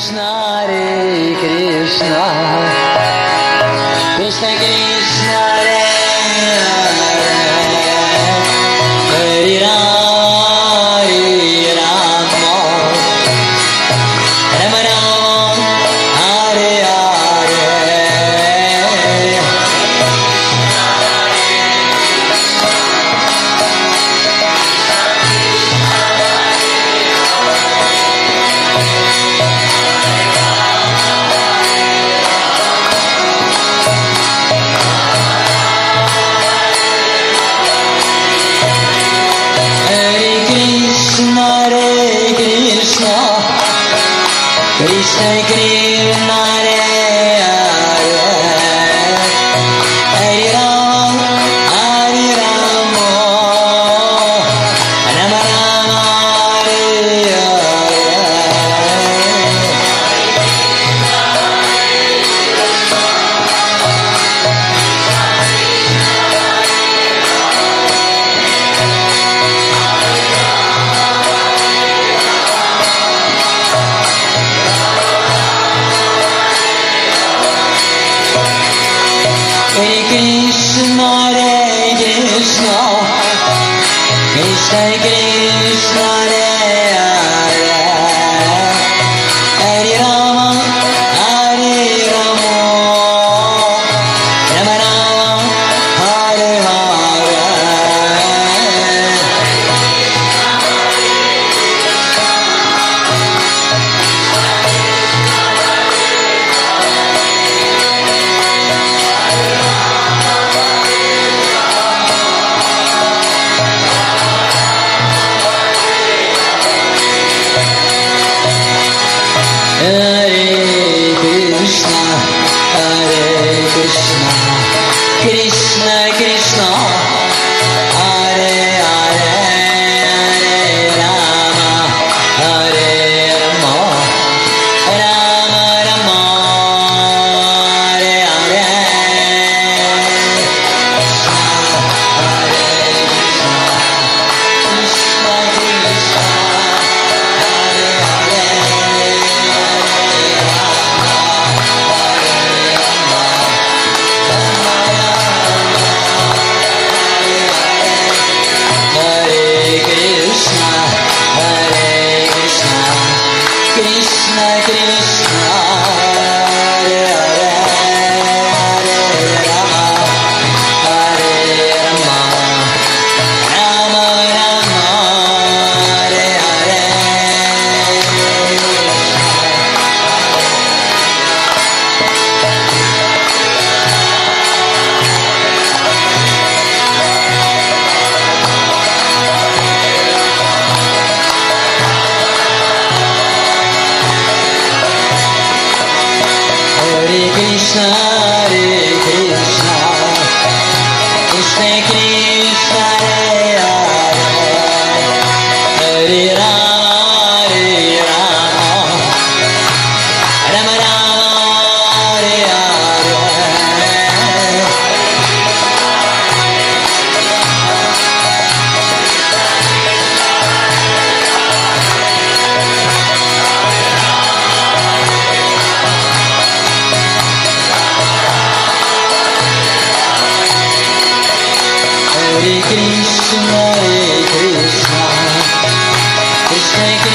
Krishna, Hare Krishna, Krishna Krishna, Hare Hare, Hare Rama. Krishna Krishna Hare Hare, Hare Rama Hare Rama, Rama Rama Hare Hare Krishna, Krishna Krishna Hare Hare, Hare Rama Hare Rama, Rama Rama Hare Hare. Hare Krishna, Krishna Krishna, Hare Hare, Hare Rama, Hare Rama, Rama Rama, Hare Hare. Hare Krishna, Krishna Krishna, Hare Hare, Hare Krishna, Krishna Krishna, Hare Hare, Hare Rama, Hare Rama, Rama Rama, Hare Krishna, Hare Krishna, Krishna Krishna, Hare Hare, Hare Rama, Hare Rama, Rama Rama, Hare Hare. Hare Krishna, Hare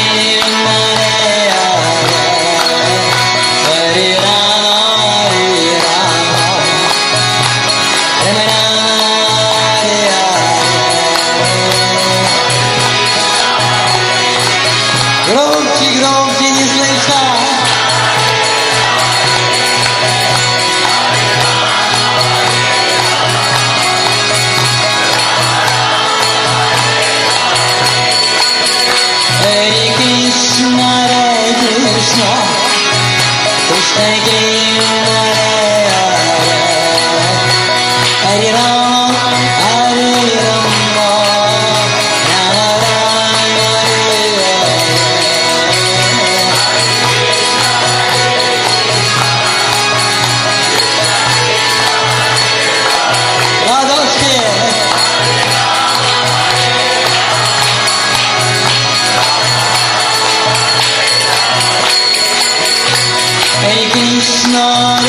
Krishna, Krishna Krishna, Hare Hare, Hare Rama, Hare Rama, Rama Rama, Hare Hare. Громче, громче, не слышно. Hare Krishna, Hare Krishna, Krishna Krishna, Hare Hare, Hare Rama, Hare Rama, Rama Rama, Hare Hare. Ладошки! Krishna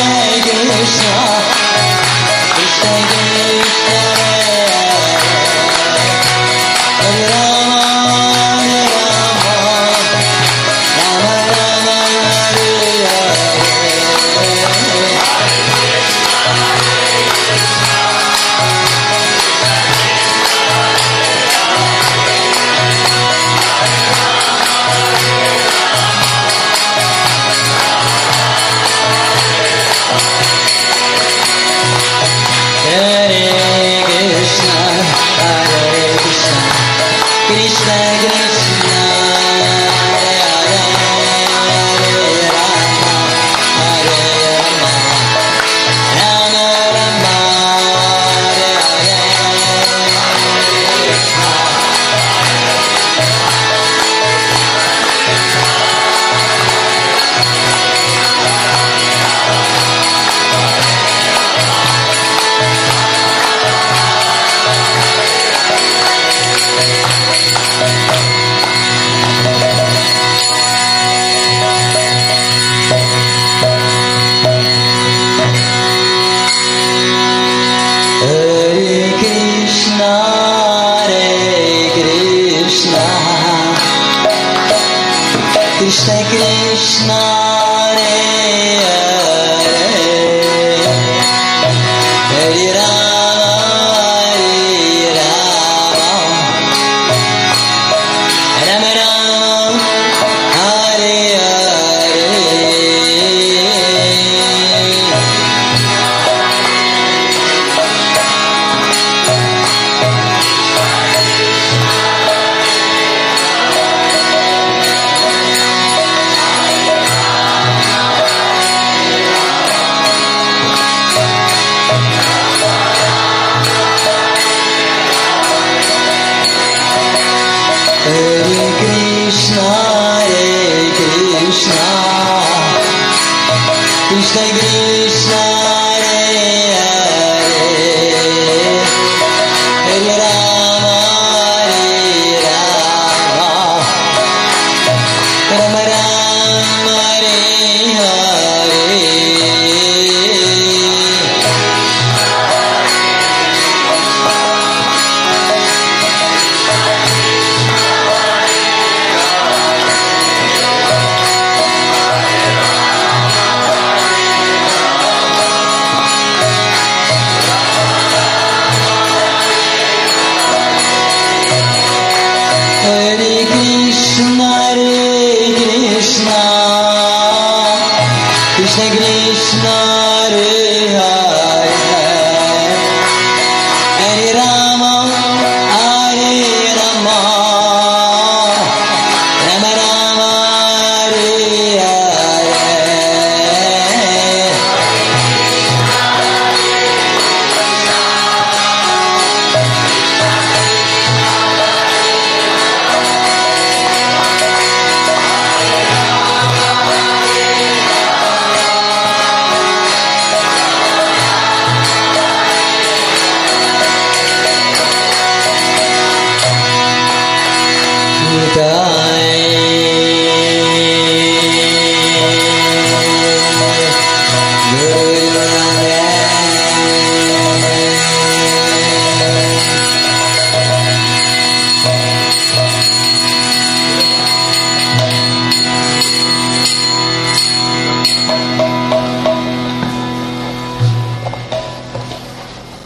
Krishna